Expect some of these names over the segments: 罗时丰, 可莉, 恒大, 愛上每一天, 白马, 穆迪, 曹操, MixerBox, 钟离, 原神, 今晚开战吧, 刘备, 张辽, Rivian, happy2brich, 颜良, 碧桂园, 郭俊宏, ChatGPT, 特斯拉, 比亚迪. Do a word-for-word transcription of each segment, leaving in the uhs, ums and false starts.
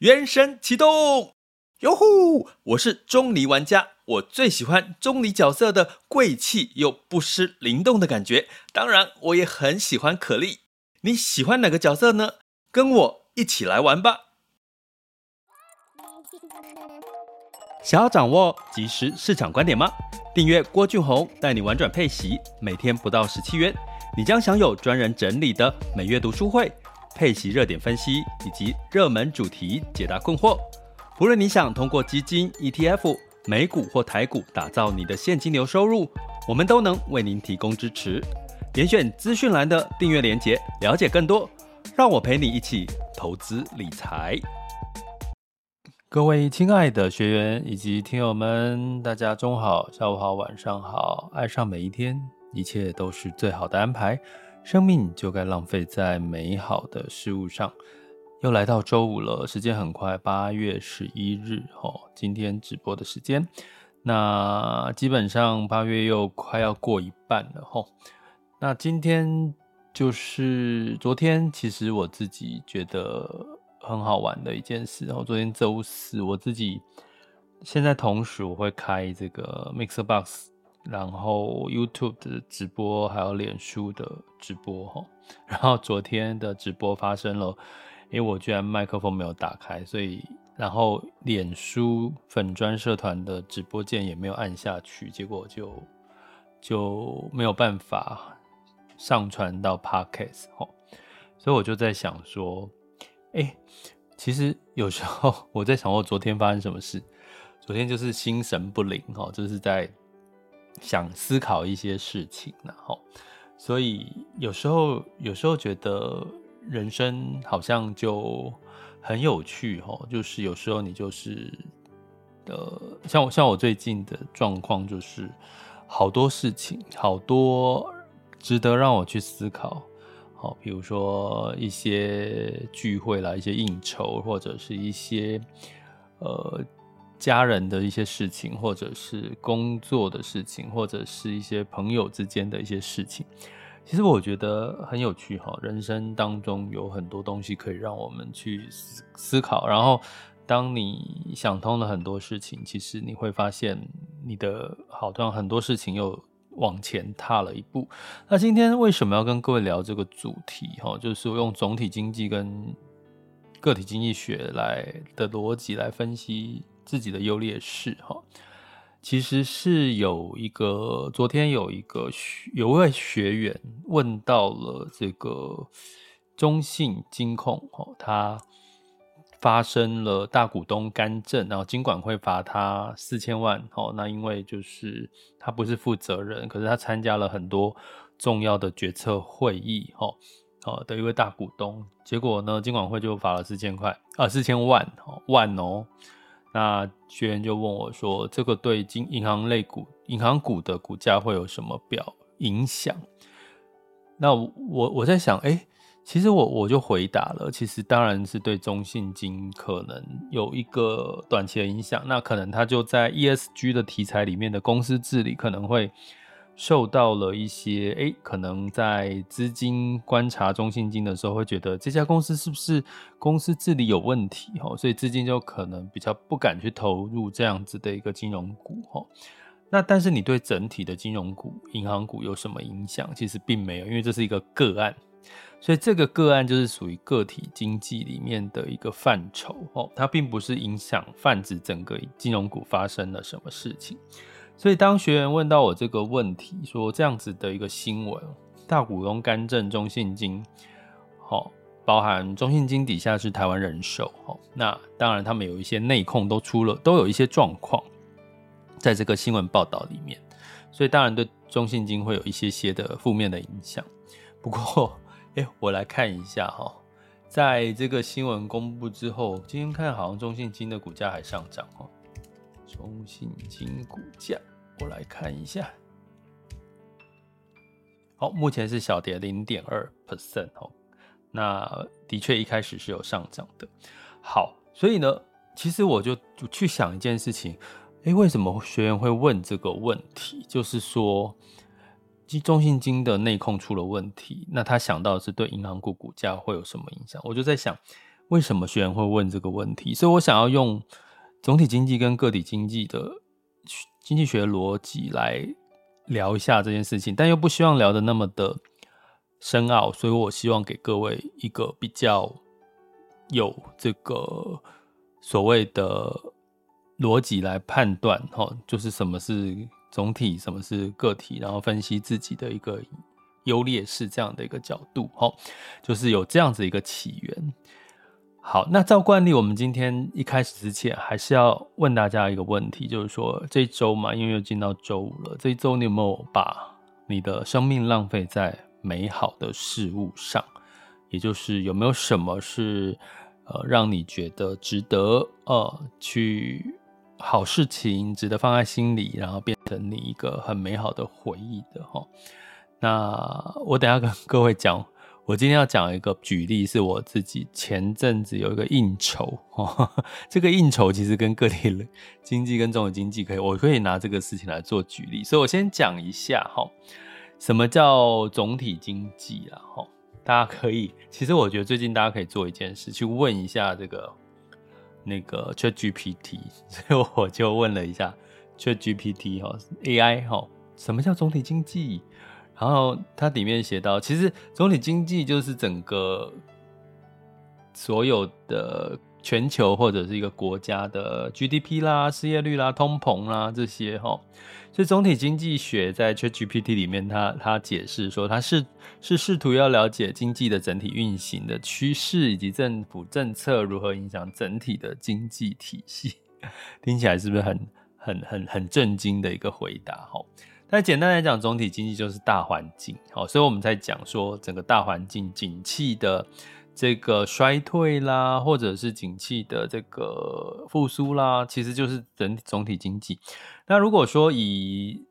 原神启动，哟呼！我是钟离玩家，我最喜欢钟离角色的贵气又不失灵动的感觉。当然，我也很喜欢可莉。你喜欢哪个角色呢？跟我一起来玩吧！想要掌握即时市场观点吗？订阅郭俊宏带你玩转配息，每天不到十七元，你将享有专人整理的每月读书会、配息热点分析以及热门主题解答困惑。无论你想通过基金、E T F、美股或台股打造你的现金流收入，我们都能为您提供支持。点选资讯栏的订阅连结，了解更多。让我陪你一起投资理财。各位亲爱的学员以及听友们，大家中午好、下午好、晚上好。爱上每一天，一切都是最好的安排，生命就该浪费在美好的事物上。又来到周五了，时间很快八月十一日、哦、今天直播的时间。那基本上八月又快要过一半了、哦、那今天就是昨天其实我自己觉得很好玩的一件事，然后昨天周四我自己现在同时我会开这个 MixerBox， 然后 YouTube 的直播还有脸书的直播，然后昨天的直播发生了，因为我居然麦克风没有打开，所以然后脸书粉专社团的直播键也没有按下去，结果就就没有办法上传到 Podcast， 所以我就在想说欸、其实有时候我在想我昨天发生什么事，昨天就是心神不宁、哦、就是在想思考一些事情、啊哦、所以有时候有时候觉得人生好像就很有趣、哦、就是有时候你就是、呃、像我像我最近的状况就是好多事情，好多值得让我去思考，好，比如说一些聚会啦，一些应酬，或者是一些呃家人的一些事情，或者是工作的事情，或者是一些朋友之间的一些事情。其实我觉得很有趣哈，人生当中有很多东西可以让我们去思考。然后，当你想通了很多事情，其实你会发现你的好像很多事情又往前踏了一步。那今天为什么要跟各位聊这个主题，就是用总体经济跟个体经济学来的逻辑来分析自己的优劣势。其实是有一个昨天有一个有位学员问到了这个中信金控，他发生了大股东干政，然后金管会罚他四千万、哦、那因为就是他不是负责人，可是他参加了很多重要的决策会议、哦哦、的一位大股东，结果呢金管会就罚了四千块啊四千万、哦、万哦。那学员就问我说，这个对银行类股、银行股的股价会有什么表影响？那我我在想，哎。其实我我就回答了，其实当然是对中信金可能有一个短期的影响，那可能它就在 E S G 的题材里面的公司治理可能会受到了一些，诶，可能在资金观察中信金的时候会觉得这家公司是不是公司治理有问题，所以资金就可能比较不敢去投入这样子的一个金融股。那但是你对整体的金融股、银行股有什么影响？其实并没有，因为这是一个个案，所以这个个案就是属于个体经济里面的一个范畴、哦、它并不是影响泛指整个金融股发生了什么事情。所以当学员问到我这个问题，说这样子的一个新闻，大股东干政中信金、哦、包含中信金底下是台湾人寿、哦、那当然他们有一些内控都出了，都有一些状况在这个新闻报道里面，所以当然对中信金会有一些些的负面的影响。不过欸、我来看一下、哦、在这个新闻公布之后，今天看好像中信金的股价还上涨、哦、中信金股价我来看一下，好，目前是小跌 百分之零点二、哦、那的确一开始是有上涨的。好，所以呢其实我就去想一件事情、欸、为什么学员会问这个问题，就是说中信金的内控出了问题，那他想到的是对银行股股价会有什么影响？我就在想，为什么学员会问这个问题，所以我想要用总体经济跟个体经济的经济学逻辑来聊一下这件事情，但又不希望聊得那么的深奥，所以我希望给各位一个比较有这个所谓的逻辑来判断，就是什么是总体，什么是个体，然后分析自己的一个优劣势这样的一个角度，就是有这样子一个起源。好，那照惯例我们今天一开始之前还是要问大家一个问题，就是说这一周嘛，因为又进到周五了，这一周你有没有把你的生命浪费在美好的事物上，也就是有没有什么是、呃、让你觉得值得、呃、去好事情，值得放在心里，然后变成你一个很美好的回忆的。那我等一下跟各位讲，我今天要讲一个举例，是我自己前阵子有一个应酬、哦、这个应酬其实跟个体经济跟总体经济可以，我可以拿这个事情来做举例，所以我先讲一下、哦、什么叫总体经济啊、哦？大家可以，其实我觉得最近大家可以做一件事，去问一下这个那个 ChatGPT， 所以我就问了一下 ChatGPT、哦、A I、哦、什么叫总体经济，然后它里面写到，其实总体经济就是整个所有的全球或者是一个国家的 G D P 啦、失业率啦、通膨啦这些齁。所以总体经济学在 ChatGPT 里面它，它解释说，它是是试图要了解经济的整体运行的趋势，以及政府政策如何影响整体的经济体系。听起来是不是很很很很震惊的一个回答齁？但简单来讲，总体经济就是大环境，所以我们在讲说整个大环境景气的这个衰退啦，或者是景气的这个复苏啦，其实就是总体经济。那如果说以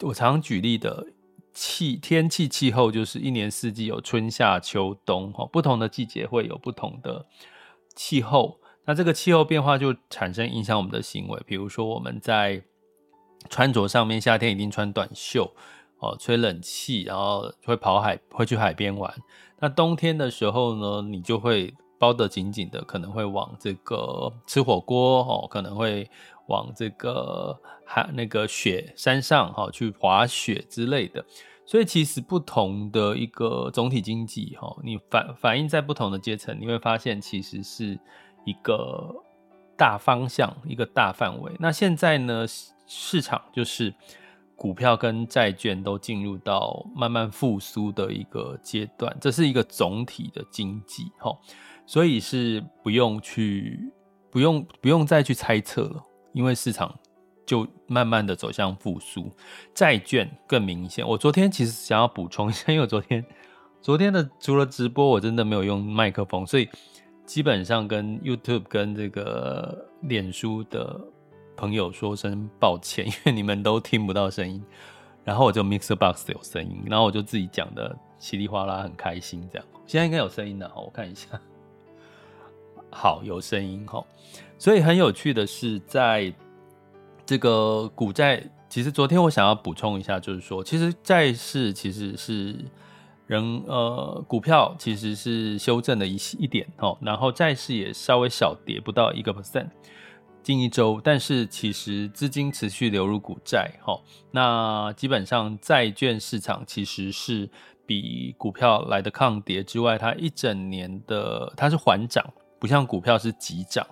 我常举例的气天气气候，就是一年四季有春夏秋冬，不同的季节会有不同的气候，那这个气候变化就产生影响我们的行为，比如说我们在穿着上面，夏天一定穿短袖、哦、吹冷气，然后会跑海，会去海边玩。那冬天的时候呢，你就会包得紧紧的，可能会往这个吃火锅、哦、可能会往这个那个雪山上、哦、去滑雪之类的。所以其实不同的一个总体经济、哦、你 反, 反映在不同的阶层，你会发现其实是一个大方向，一个大范围。那现在呢，市场就是股票跟债券都进入到慢慢复苏的一个阶段，这是一个总体的经济，所以是不用去不用不用再去猜测了，因为市场就慢慢的走向复苏。债券更明显，我昨天其实想要补充一下，因为我昨天昨天的除了直播我真的没有用麦克风，所以基本上跟 YouTube 跟这个脸书的朋友说声抱歉，因为你们都听不到声音，然后我就 MixerBox 有声音，然后我就自己讲的稀里哗啦很开心这样。现在应该有声音了，我看一下，好，有声音。所以很有趣的是，在这个股债，其实昨天我想要补充一下，就是说其实债市其实是人呃股票其实是修正的 一, 一点，然后债市也稍微小跌不到 百分之一，近一周，但是其实资金持续流入股债，那基本上债券市场其实是比股票来的抗跌之外，它一整年的它是缓涨，不像股票是急涨。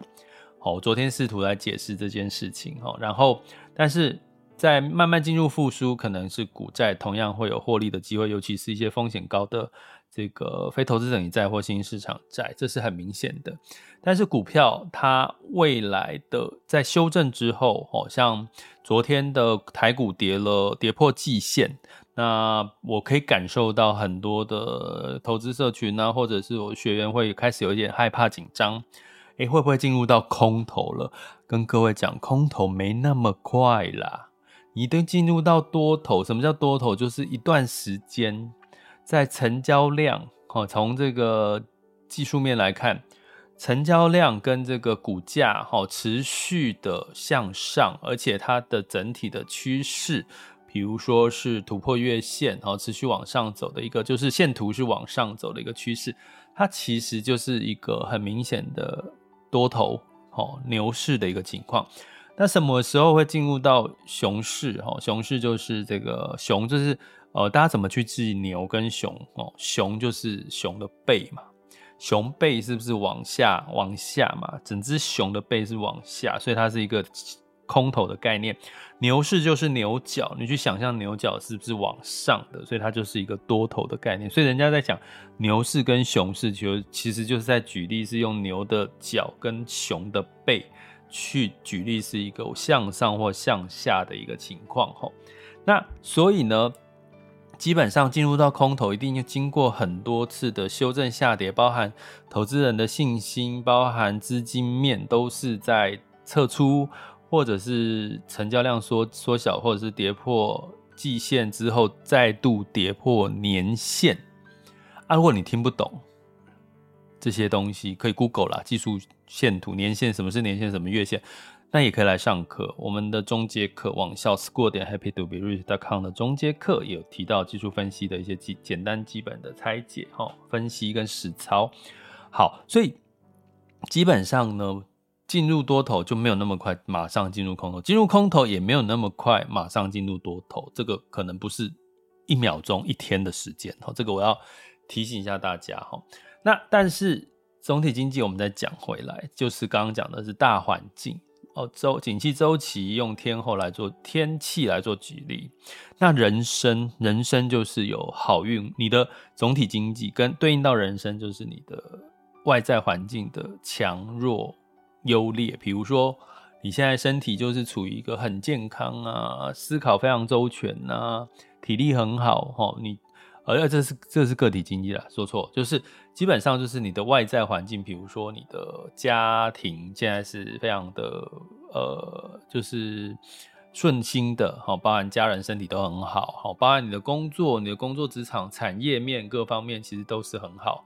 我昨天试图来解释这件事情，然后但是在慢慢进入复苏，可能是股债同样会有获利的机会，尤其是一些风险高的这个非投资等级债或新兴市场债，这是很明显的。但是股票它未来的在修正之后、哦、像昨天的台股跌了跌破季线，那我可以感受到很多的投资社群啊，或者是我学员会开始有一点害怕紧张，诶，会不会进入到空头了？跟各位讲，空头没那么快啦，你都进入到多头。什么叫多头？就是一段时间在成交量，从这个技术面来看，成交量跟这个股价持续的向上，而且它的整体的趋势，比如说是突破月线持续往上走的一个，就是线图是往上走的一个趋势，它其实就是一个很明显的多头、哦、牛市的一个情况。那什么时候会进入到熊市、哦、熊市就是这个熊就是、呃、大家怎么去记牛跟熊、哦、熊就是熊的背嘛，熊背是不是往下往下嘛，整只熊的背是往下，所以它是一个空头的概念。牛市就是牛角，你去想象牛角是不是往上的，所以它就是一个多头的概念。所以人家在讲牛市跟熊市，其实就是在举例是用牛的角跟熊的背去举例是一个向上或向下的一个情况。那所以呢，基本上进入到空头一定经过很多次的修正下跌，包含投资人的信心，包含资金面都是在撤出，或者是成交量 缩, 缩小，或者是跌破季线之后再度跌破年线啊。如果你听不懂这些东西，可以 Google 啦，技术线图、年线，什么是年线，什么月线，那也可以来上课。我们的中阶课网校 school 点 happy to brich 点 com 的中阶课也有提到技术分析的一些简单基本的拆解、哦、分析跟实操。好，所以基本上呢，进入多头就没有那么快马上进入空头，进入空头也没有那么快马上进入多头，这个可能不是一秒钟一天的时间、哦、这个我要提醒一下大家、哦、那但是总体经济我们再讲回来，就是刚刚讲的是大环境哦，周景气周期用天候来做天气来做举例，那人生人生就是有好运，你的总体经济跟对应到人生就是你的外在环境的强弱优劣。比如说你现在身体就是处于一个很健康啊，思考非常周全啊，体力很好、哦、你而这是这是个体经济啦，说错，就是基本上就是你的外在环境，比如说你的家庭现在是非常的呃，就是顺心的、哦、包含家人身体都很好、哦、包含你的工作，你的工作职场产业面各方面其实都是很好、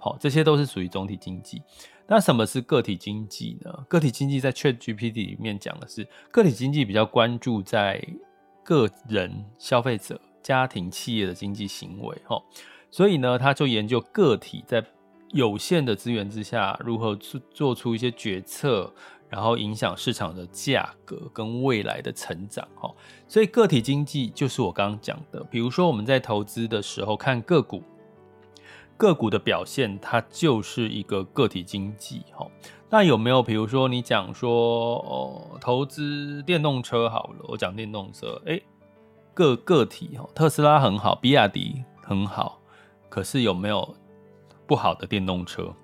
哦、这些都是属于总体经济。那什么是个体经济呢？个体经济在 ChatGPT 里面讲的是个体经济比较关注在个人消费者家庭企业的经济行为，所以呢，他就研究个体在有限的资源之下如何做出一些决策，然后影响市场的价格跟未来的成长。所以个体经济就是我刚刚讲的，比如说我们在投资的时候看个股，个股的表现它就是一个个体经济。那有没有比如说你讲说、哦、投资电动车好了，我讲电动车，诶各个体，特斯拉很好，比亚迪很好，可是有没有不好的电动车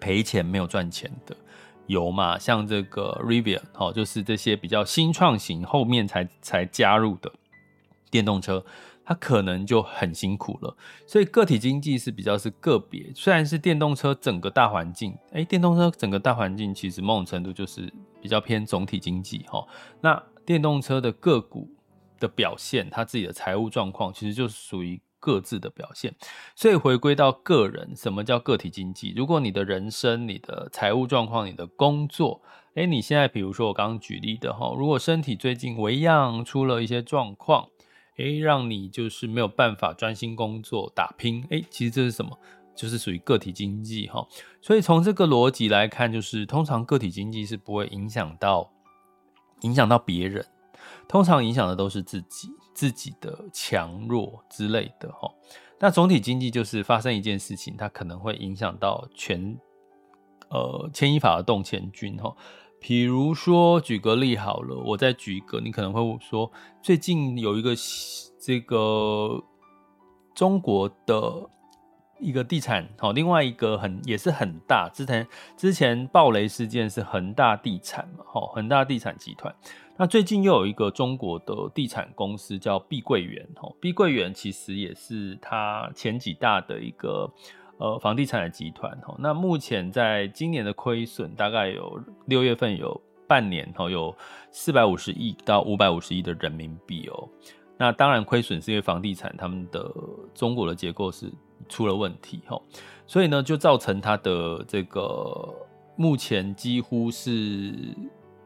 赔钱没有赚钱的？有嘛，像这个 Rivian 就是这些比较新创型后面 才, 才加入的电动车，它可能就很辛苦了。所以个体经济是比较是个别，虽然是电动车整个大环境，诶电动车整个大环境其实某种程度就是比较偏总体经济。那电动车的个股的表现，他自己的财务状况其实就是属于各自的表现。所以回归到个人，什么叫个体经济？如果你的人生、你的财务状况、你的工作，诶你现在比如说我刚刚举例的，如果身体最近微恙出了一些状况，诶让你就是没有办法专心工作打拼，诶其实这是什么？就是属于个体经济。所以从这个逻辑来看，就是通常个体经济是不会影响到影响到别人，通常影响的都是自己自己的强弱之类的。那总体经济就是发生一件事情，它可能会影响到全呃牵一发而动全军。比如说举个例好了，我再举一个，你可能会说最近有一个这个中国的一个地产，另外一个很也是很大，之前之前暴雷事件是恒大地产嘛，恒大地产集团。那最近又有一个中国的地产公司叫碧桂园，碧桂园其实也是它前几大的一个呃房地产的集团。那目前在今年的亏损大概有六月份有半年有四百五十亿到五百五十亿的人民币哦。那当然亏损是因为房地产他们的中国的结构是出了问题，所以呢就造成它的这个目前几乎是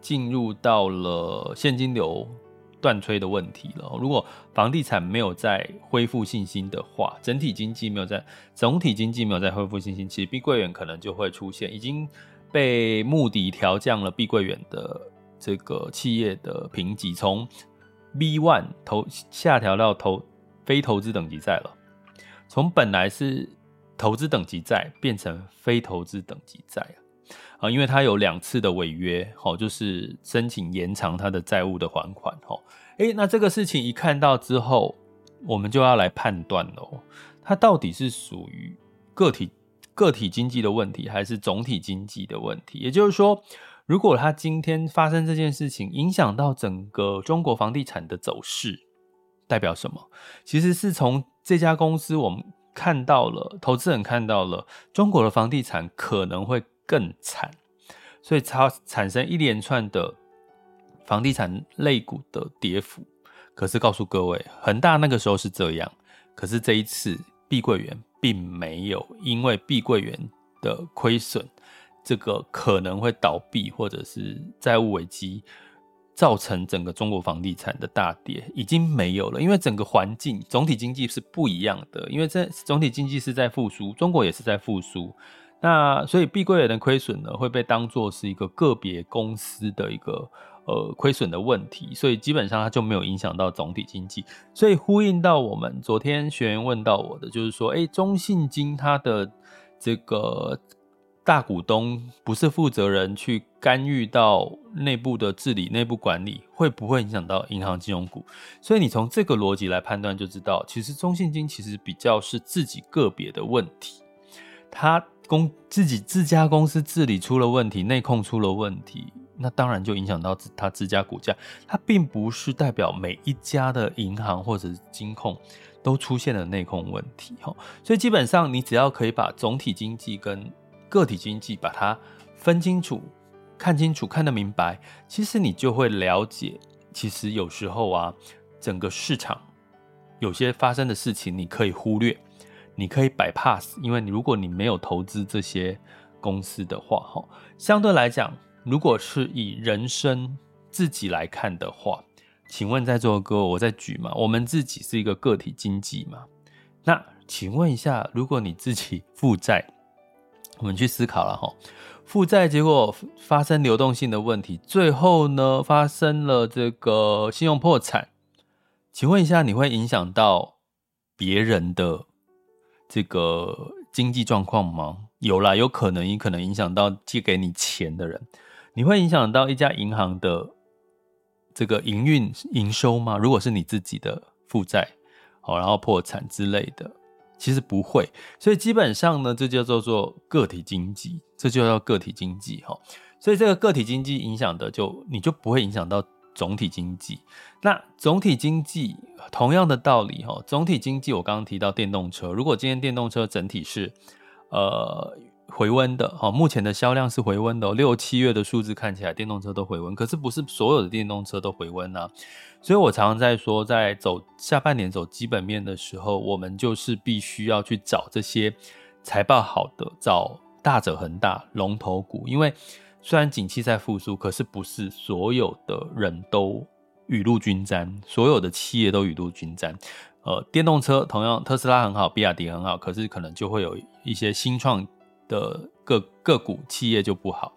进入到了现金流断炊的问题了。如果房地产没有在恢复信心的话，整体经济没有在总体经济没有在恢复信心，其实碧桂园可能就会出现已经被穆迪调降了碧桂园的这个企业的评级，从 B 一 投下调到投非投资等级债了，从本来是投资等级债变成非投资等级债了。啊，因为他有两次的违约，哦，就是申请延长他的债务的还款，哦，诶，那这个事情一看到之后，我们就要来判断咯，它到底是属于个体个体经济的问题，还是总体经济的问题？也就是说，如果他今天发生这件事情，影响到整个中国房地产的走势，代表什么？其实是从这家公司我们看到了，投资人看到了中国的房地产可能会更惨，所以产生一连串的房地产类股的跌幅。可是告诉各位，恒大那个时候是这样，可是这一次碧桂园并没有，因为碧桂园的亏损，这个可能会倒闭或者是债务危机，造成整个中国房地产的大跌，已经没有了。因为整个环境，总体经济是不一样的，因为这总体经济是在复苏，中国也是在复苏。那所以碧桂园的亏损呢，会被当作是一个个别公司的一个呃亏损的问题，所以基本上它就没有影响到总体经济。所以呼应到我们昨天学员问到我的，就是说，哎，中信金它的这个大股东不是负责人去干预到内部的治理、内部管理，会不会影响到银行金融股？所以你从这个逻辑来判断就知道，其实中信金其实比较是自己个别的问题，它公自己自家公司治理出了问题，内控出了问题，那当然就影响到它自家股价。它并不是代表每一家的银行或者是金控都出现了内控问题。所以基本上你只要可以把总体经济跟个体经济把它分清楚、看清楚、看得明白，其实你就会了解，其实有时候啊，整个市场有些发生的事情你可以忽略，你可以摆 pass， 因为如果你没有投资这些公司的话，相对来讲，如果是以人生自己来看的话，请问在座的各位，我在举嘛，我们自己是一个个体经济嘛，那请问一下，如果你自己负债，我们去思考了，负债结果发生流动性的问题，最后呢发生了这个信用破产，请问一下，你会影响到别人的这个经济状况吗？有啦，有可能，可能影响到借给你钱的人。你会影响到一家银行的这个营运营收吗？如果是你自己的负债，好，然后破产之类的，其实不会。所以基本上呢，这就叫做个体经济，这就叫个体经济。所以这个个体经济影响的就，你就不会影响到总体经济。那总体经济同样的道理，总体经济我刚刚提到电动车，如果今天电动车整体是呃回温的，目前的销量是回温的，六七月的数字看起来电动车都回温，可是不是所有的电动车都回温啊。所以我常常在说，在走下半年走基本面的时候，我们就是必须要去找这些财报好的，找大者恒大龙头股，因为虽然景气在复苏，可是不是所有的人都雨露均沾，所有的企业都雨露均沾。呃，电动车同样，特斯拉很好，比亚迪很好，可是可能就会有一些新创的 个, 个股企业就不好。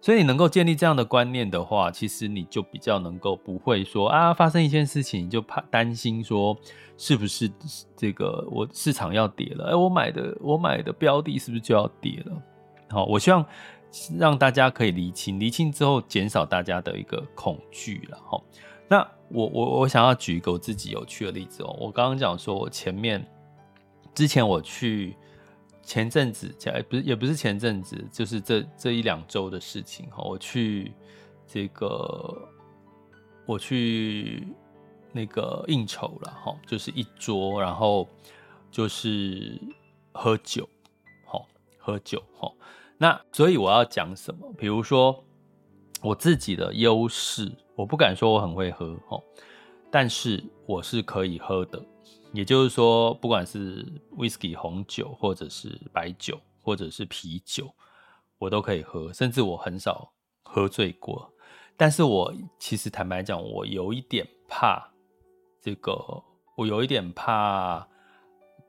所以你能够建立这样的观念的话，其实你就比较能够不会说啊，发生一件事情你就怕担心说是不是这个我市场要跌了，哎，我买的我买的标的是不是就要跌了？好，我希望让大家可以厘清，厘清之后减少大家的一个恐惧啦。那 我, 我, 我想要举一个我自己有趣的例子哦。我刚刚讲说，我前面之前我去前阵子，也不是前阵子，就是这这一两周的事情，我去这个我去那个应酬啦，就是一桌，然后就是喝酒，喝酒。那所以我要讲什么？比如说我自己的优势，我不敢说我很会喝，但是我是可以喝的。也就是说，不管是 whisky 红酒，或者是白酒，或者是啤酒，我都可以喝，甚至我很少喝醉过。但是我其实坦白讲，我有一点怕这个，我有一点怕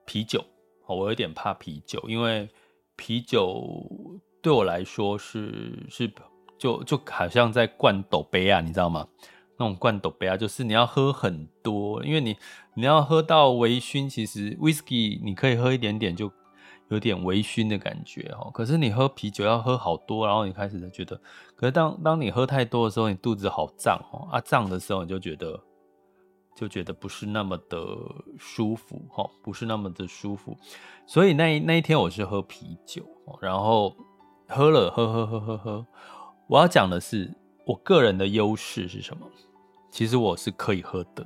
啤酒，我有点怕啤酒，因为啤酒对我来说是是就就好像在灌斗杯啊，你知道吗？那种灌斗杯啊，就是你要喝很多，因为你你要喝到微醺，其实 whisky 你可以喝一点点就有点微醺的感觉，可是你喝啤酒要喝好多，然后你开始就觉得，可是当当你喝太多的时候，你肚子好胀啊，胀的时候你就觉得就觉得不是那么的舒服，不是那么的舒服，所以那 一, 那一天我是喝啤酒，然后喝了喝喝喝喝喝，我要讲的是我个人的优势是什么？其实我是可以喝的，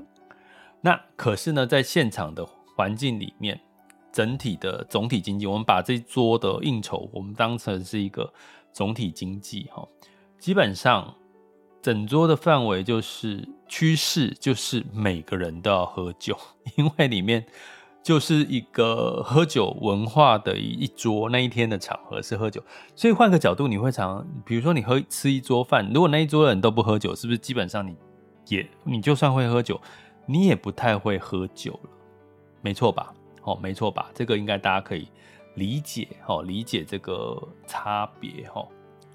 那可是呢，在现场的环境里面。整体的总体经济，我们把这桌的应酬我们当成是一个总体经济，基本上整桌的范围就是趋势，就是每个人都要喝酒，因为里面就是一个喝酒文化的一桌，那一天的场合是喝酒，所以换个角度你会常，比如说你喝吃一桌饭，如果那一桌人都不喝酒，是不是基本上你也你就算会喝酒，你也不太会喝酒了，没错吧？哦，没错吧？这个应该大家可以理解，哦，理解这个差别，哦。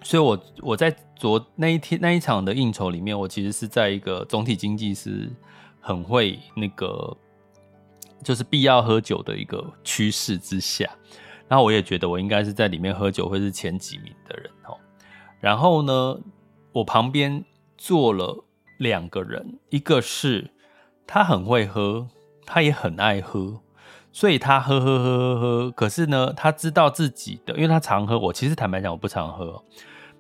所以我，我我在昨那一天那一场的应酬里面，我其实是在一个总体经济是很会那个，就是必要喝酒的一个趋势之下。然后我也觉得我应该是在里面喝酒会是前几名的人，哦。然后呢，我旁边坐了两个人，一个是他很会喝，他也很爱喝。所以他喝喝喝喝喝，可是呢，他知道自己的，因为他常喝。我其实坦白讲，我不常喝。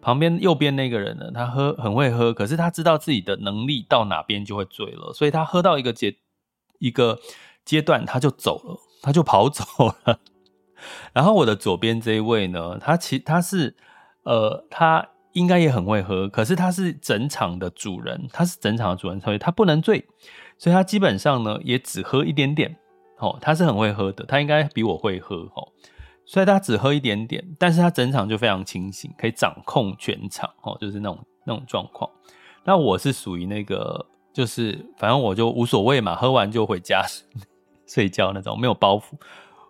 旁边右边那个人呢，他喝很会喝，可是他知道自己的能力到哪边就会醉了，所以他喝到一个阶一个阶段，他就走了，他就跑走了。然后我的左边这一位呢，他其他是呃，他应该也很会喝，可是他是整场的主人，他是整场的主人，所以他不能醉，所以他基本上呢也只喝一点点。哦，他是很会喝的，他应该比我会喝，哦，所以他只喝一点点，但是他整场就非常清醒，可以掌控全场，哦，就是那种那种状况。那我是属于那个，就是反正我就无所谓嘛，喝完就回家睡觉那种，没有包袱，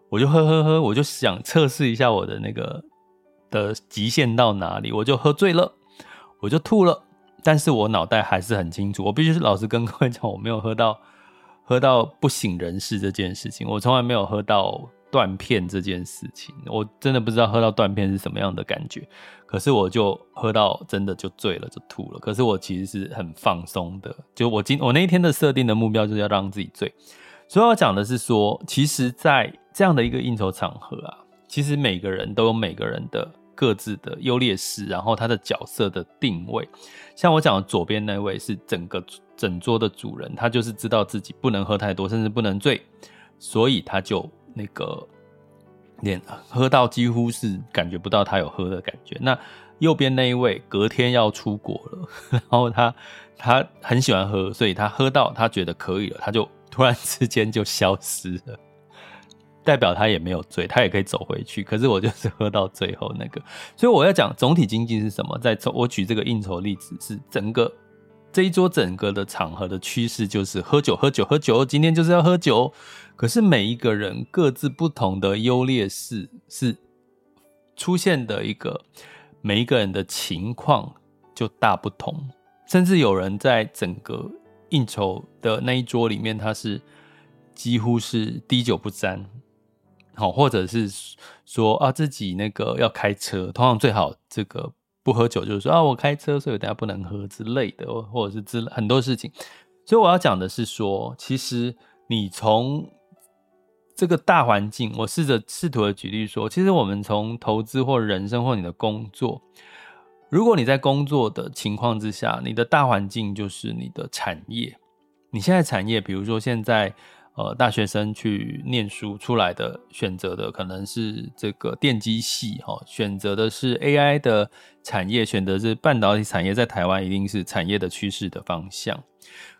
我就喝喝喝，我就想测试一下我的那个的极限到哪里，我就喝醉了，我就吐了，但是我脑袋还是很清楚，我必须老实跟各位讲，我没有喝到。喝到不省人事这件事情，我从来没有喝到断片这件事情，我真的不知道喝到断片是什么样的感觉。可是我就喝到真的就醉了，就吐了。可是我其实是很放松的，就我今我那一天的设定的目标就是要让自己醉。所以我讲的是说，其实，在这样的一个应酬场合啊，其实每个人都有每个人的各自的优劣势，然后他的角色的定位。像我讲的左边那位是整个。整桌的主人，他就是知道自己不能喝太多，甚至不能醉，所以他就那个连喝到几乎是感觉不到他有喝的感觉。那右边那一位隔天要出国了，然后他他很喜欢喝，所以他喝到他觉得可以了，他就突然之间就消失了，代表他也没有醉，他也可以走回去。可是我就是喝到最后那个，所以我要讲总体经济是什么。在我举这个应酬例子是整个。这一桌整个的场合的趋势就是喝酒喝酒喝酒，今天就是要喝酒。可是每一个人各自不同的优劣势是出现的一个，每一个人的情况就大不同。甚至有人在整个应酬的那一桌里面，他是几乎是滴酒不沾，或者是说啊自己那个要开车，通常最好这个。不喝酒就是说啊，我开车，所以我等下不能喝之类的，或者是很多事情。所以我要讲的是说，其实你从这个大环境，我试着试图的举例说，其实我们从投资或人生或你的工作，如果你在工作的情况之下，你的大环境就是你的产业。你现在产业，比如说现在呃大学生去念书出来的，选择的可能是这个电机系，选择的是 A I 的产业，选择的是半导体产业，在台湾一定是产业的趋势的方向。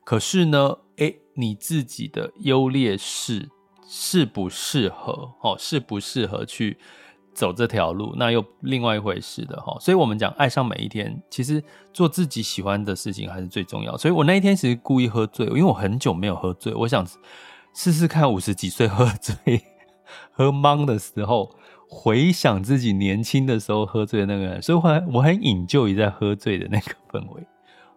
可是呢，欸，你自己的优劣势适不适合，适不适合去走这条路，那又另外一回事的齁。所以我们讲爱上每一天，其实做自己喜欢的事情还是最重要。所以我那一天其实故意喝醉，因为我很久没有喝醉，我想试试看五十几岁喝醉喝茫的时候，回想自己年轻的时候喝醉的那个人，所以我很enjoy在喝醉的那个氛围。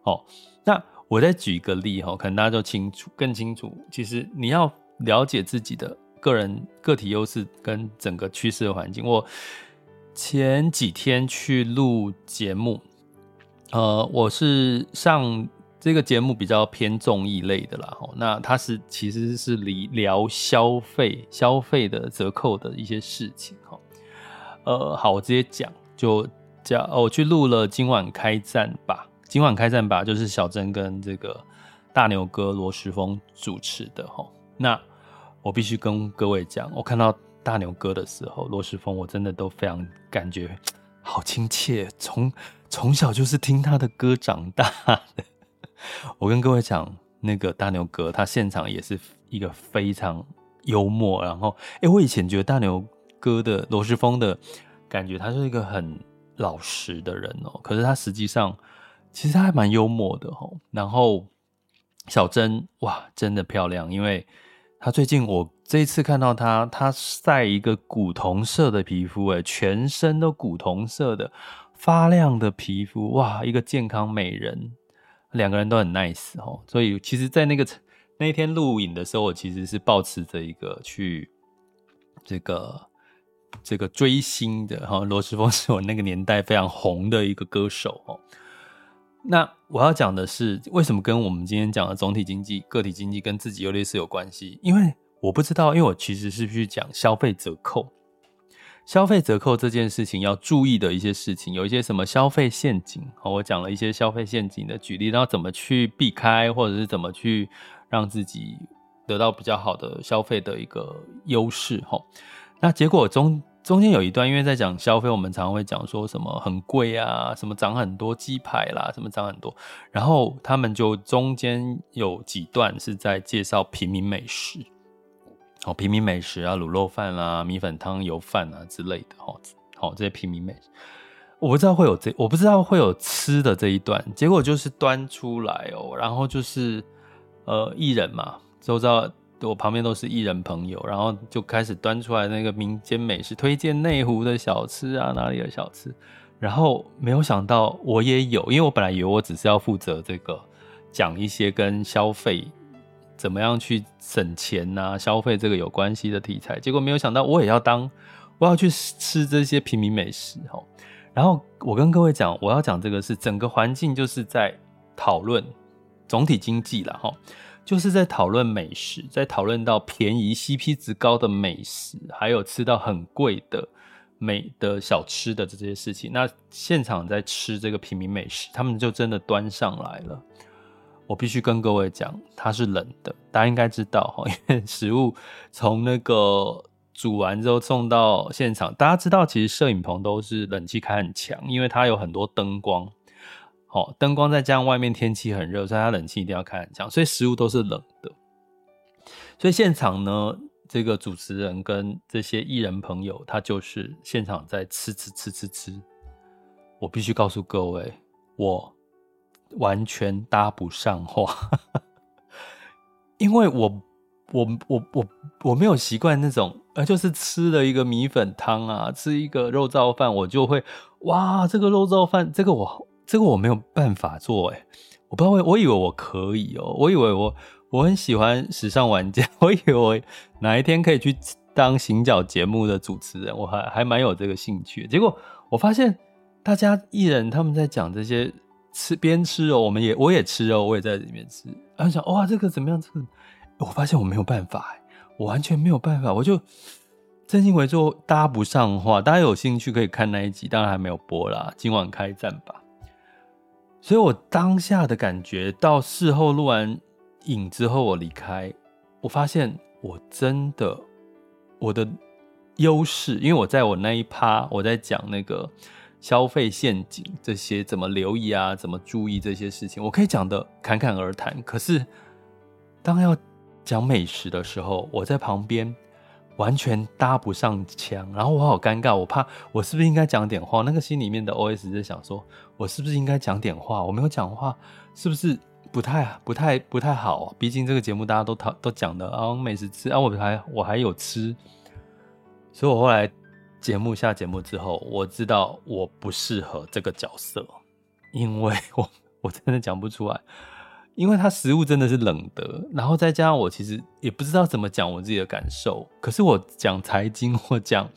好，那我再举一个例齁，可能大家就清楚更清楚，其实你要了解自己的个人个体优势跟整个趋势的环境。我前几天去录节目，呃，我是上这个节目比较偏综艺类的啦，那它是其实是聊消费、消费的折扣的一些事情。呃，好，我直接讲，就讲、哦、我去录了今晚开战吧，今晚开战吧就是小珍跟这个大牛哥罗时丰主持的。那我必须跟各位讲，我看到大牛哥的时候，罗时丰我真的都非常感觉好亲切，从从小就是听他的歌长大的。我跟各位讲，那个大牛哥他现场也是一个非常幽默，然后哎、欸，我以前觉得大牛哥的罗时丰的感觉，他是一个很老实的人哦、喔，可是他实际上其实他还蛮幽默的哦、喔。然后小珍哇，真的漂亮，因为他最近我这一次看到他，他晒一个古铜色的皮肤、欸，全身都古铜色的发亮的皮肤，哇，一个健康美人，两个人都很 nice 哦。所以其实，在那个那一天录影的时候，我其实是抱持着一个去这个这个追星的哈，罗时丰是我那个年代非常红的一个歌手哦。那我要讲的是，为什么跟我们今天讲的总体经济、个体经济跟自己优劣势有关系？因为我不知道，因为我其实是去讲消费折扣。消费折扣这件事情要注意的一些事情，有一些什么消费陷阱，我讲了一些消费陷阱的举例，然后怎么去避开，或者是怎么去让自己得到比较好的消费的一个优势。那结果中中间有一段，因为在讲消费，我们常常会讲说什么很贵啊，什么涨很多鸡排啦，什么涨很多，然后他们就中间有几段是在介绍平民美食，哦，平民美食啊，卤肉饭啦、米粉汤、油饭啊之类的，哦，好，这些平民美食，我不知道会有这，我不知道会有吃的这一段，结果就是端出来哦，然后就是呃艺人嘛，周遭。我旁边都是艺人朋友，然后就开始端出来那个民间美食，推荐内湖的小吃啊，哪里的小吃，然后没有想到我也有，因为我本来以为我只是要负责这个讲一些跟消费怎么样去省钱啊，消费这个有关系的题材，结果没有想到我也要当我要去吃这些平民美食。然后我跟各位讲，我要讲这个是整个环境就是在讨论总体经济啦，就是在讨论美食，在讨论到便宜 C P 值高的美食，还有吃到很贵的美的小吃的这些事情。那现场在吃这个平民美食，他们就真的端上来了。我必须跟各位讲，它是冷的，大家应该知道，因为食物从那个煮完之后送到现场，大家知道其实摄影棚都是冷气开很强，因为它有很多灯光。好，灯光再加上外面天气很热，所以它冷气一定要开很强，所以食物都是冷的。所以现场呢，这个主持人跟这些艺人朋友，他就是现场在吃吃吃吃吃。我必须告诉各位，我完全搭不上话，因为我我我我我没有习惯那种，而就是吃了一个米粉汤啊，吃一个肉燥饭，我就会哇，这个肉燥饭，这个我。这个我没有办法做欸，我不知道，我以为我可以哦，我以为我我很喜欢时尚玩家，我以为我哪一天可以去当行脚节目的主持人，我还还蛮有这个兴趣。结果我发现大家艺人他们在讲这些吃边吃哦，我们也我也吃哦，我也在里面吃，然后想哇这个怎么样，这个我发现我没有办法欸，我完全没有办法，我就。真心为做搭不上话，大家有兴趣可以看那一集，当然还没有播啦，今晚开战吧。所以我当下的感觉，到事后录完影之后我离开，我发现我真的我的优势，因为我在我那一趴我在讲那个消费陷阱这些怎么留意啊，怎么注意这些事情，我可以讲的侃侃而谈，可是当要讲美食的时候，我在旁边完全搭不上腔，然后我好尴尬，我怕我是不是应该讲点话，那个心里面的 O S 在想说我是不是应该讲点话，我没有讲话是不是不太不太不太好、啊、毕竟这个节目大家都都讲的啊，美食吃啊，我还我还有吃，所以我后来节目下节目之后，我知道我不适合这个角色，因为我我真的讲不出来，因为它食物真的是冷的，然后再加上我其实也不知道怎么讲我自己的感受，可是我讲财经或讲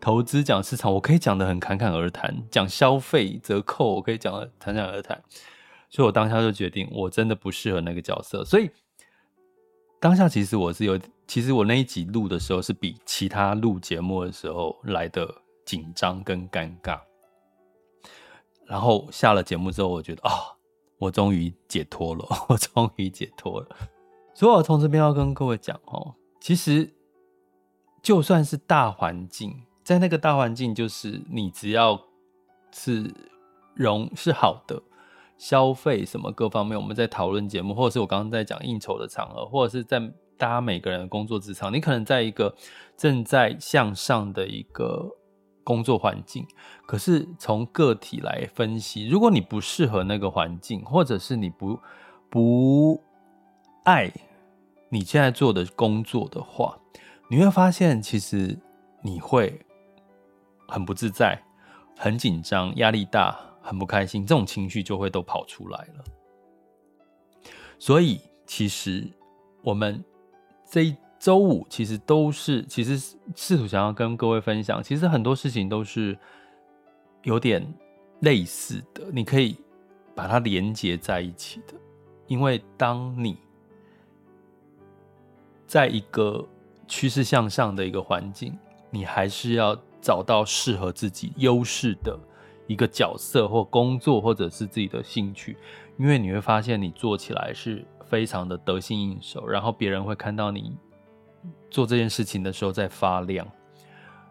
投资讲市场，我可以讲得很侃侃而谈，讲消费折扣我可以讲得侃侃而谈，所以我当下就决定我真的不适合那个角色，所以当下其实我是有，其实我那一集录的时候是比其他录节目的时候来的紧张跟尴尬，然后下了节目之后我觉得啊，我终于解脱了，我终于解脱了。所以我从这边要跟各位讲哦，其实就算是大环境，在那个大环境就是你只要是容是好的，消费什么各方面，我们在讨论节目，或者是我刚刚在讲应酬的场合，或者是在大家每个人的工作职场，你可能在一个正在向上的一个工作环境，可是从个体来分析，如果你不适合那个环境，或者是你不不爱你现在做的工作的话，你会发现其实你会很不自在，很紧张，压力大，很不开心，这种情绪就会都跑出来了。所以其实我们这一周五其实都是，其实试图想要跟各位分享，其实很多事情都是有点类似的，你可以把它连结在一起的。因为当你在一个趋势向上的一个环境，你还是要找到适合自己优势的一个角色或工作，或者是自己的兴趣，因为你会发现你做起来是非常的得心应手，然后别人会看到你做这件事情的时候在发亮，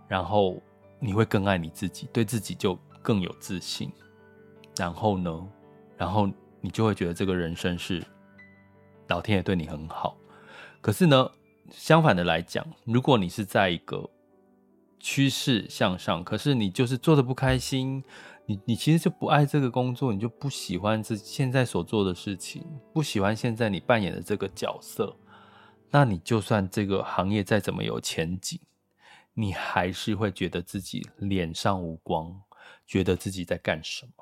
然后你会更爱你自己，对自己就更有自信，然后呢，然后你就会觉得这个人生是老天爷对你很好。可是呢，相反的来讲，如果你是在一个趋势向上，可是你就是做得不开心， 你, 你其实就不爱这个工作，你就不喜欢这现在所做的事情，不喜欢现在你扮演的这个角色，那你就算这个行业再怎么有前景，你还是会觉得自己脸上无光，觉得自己在干什么。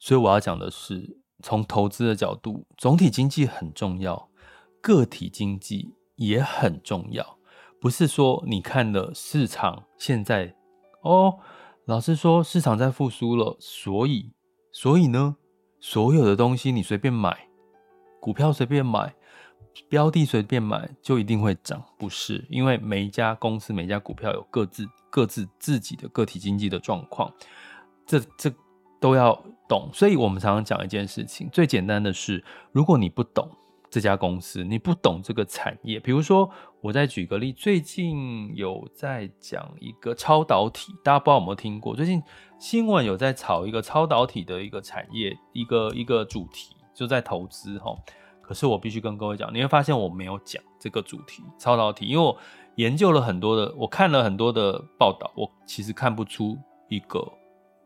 所以我要讲的是，从投资的角度，总体经济很重要，个体经济也很重要，不是说你看了市场现在哦，老师说市场在复苏了，所以所以呢，所有的东西你随便买，股票随便买，标的随便买，就一定会涨，不是，因为每一家公司每一家股票有各自各自自己的个体经济的状况，这这都要懂。所以我们常常讲一件事情，最简单的是，如果你不懂这家公司，你不懂这个产业，比如说我再举个例，最近有在讲一个超导体，大家不知道有没有听过，最近新闻有在炒一个超导体的一个产业，一个一个主题，就在投资齁。可是我必须跟各位讲，你会发现我没有讲这个主题超导体，因为我研究了很多的，我看了很多的报道，我其实看不出一个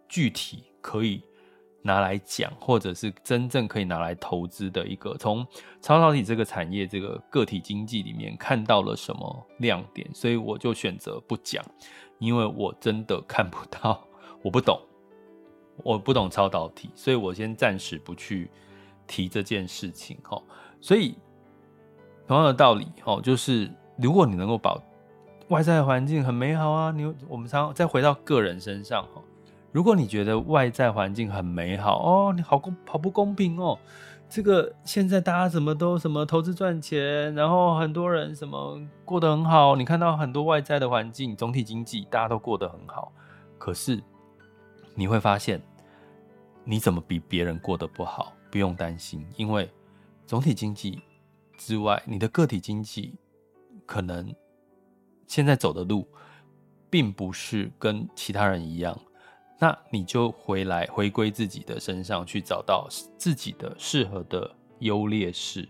具体可以拿来讲，或者是真正可以拿来投资的一个，从超导体这个产业这个个体经济里面看到了什么亮点，所以我就选择不讲，因为我真的看不到，我不懂，我不懂超导体，所以我先暂时不去提这件事情。所以同样的道理，就是如果你能够把外在环境很美好啊，你我们常常再回到个人身上，如果你觉得外在环境很美好哦，你好公好不公平哦，这个现在大家什么都什么投资赚钱，然后很多人什么过得很好，你看到很多外在的环境，总体经济大家都过得很好，可是你会发现你怎么比别人过得不好，不用担心，因为总体经济之外，你的个体经济可能现在走的路并不是跟其他人一样，那你就回来回归自己的身上，去找到自己的适合的优劣势，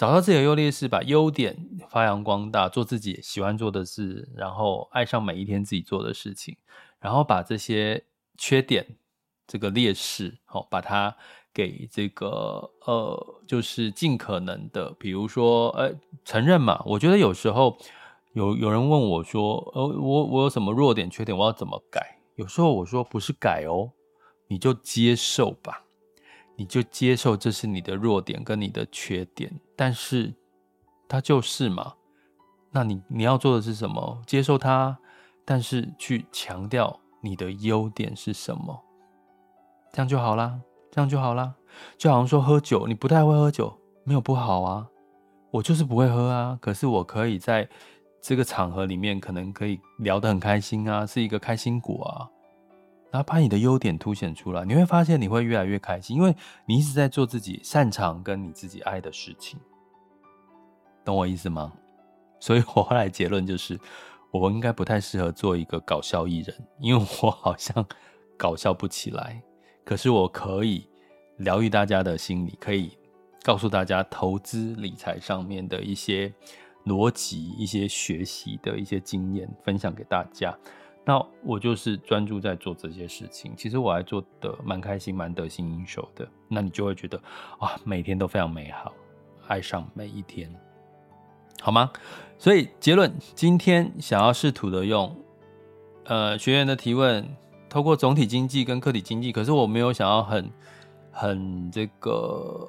找到自己的优劣势，把优点发扬光大，做自己喜欢做的事，然后爱上每一天自己做的事情，然后把这些缺点这个劣势、哦、把它给这个呃，就是尽可能的，比如说呃，承认嘛。我觉得有时候有有人问我说，呃，我我有什么弱点缺点，我要怎么改？有时候我说不是改哦，你就接受吧，你就接受这是你的弱点跟你的缺点，但是它就是嘛。那你你要做的是什么？接受它，但是去强调你的优点是什么，这样就好啦。这样就好啦，就好像说喝酒，你不太会喝酒，没有不好啊，我就是不会喝啊，可是我可以在这个场合里面，可能可以聊得很开心啊，是一个开心果啊，然后把你的优点凸显出来，你会发现你会越来越开心，因为你一直在做自己擅长跟你自己爱的事情，懂我意思吗？所以我后来结论就是，我应该不太适合做一个搞笑艺人，因为我好像搞笑不起来。可是我可以疗愈大家的心理，可以告诉大家投资理财上面的一些逻辑、一些学习的一些经验分享给大家。那我就是专注在做这些事情，其实我还做得蛮开心、蛮得心应手的。那你就会觉得啊，每天都非常美好，爱上每一天，好吗？所以结论，今天想要试图的用呃学员的提问。透过总体经济跟个体经济，可是我没有想要很很这个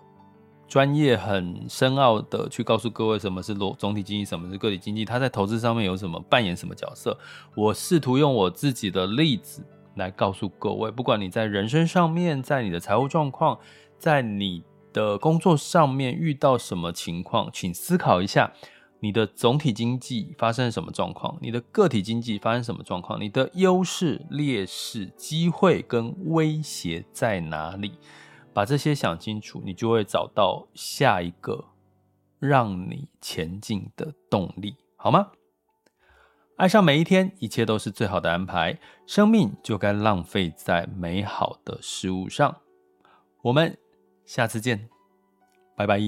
专业很深奥的去告诉各位什么是总体经济，什么是个体经济，它在投资上面有什么扮演什么角色。我试图用我自己的例子来告诉各位，不管你在人生上面，在你的财务状况，在你的工作上面遇到什么情况，请思考一下你的总体经济发生什么状况，你的个体经济发生什么状况，你的优势、劣势、机会跟威胁在哪里？把这些想清楚，你就会找到下一个让你前进的动力，好吗？爱上每一天，一切都是最好的安排，生命就该浪费在美好的事物上。我们下次见，拜拜。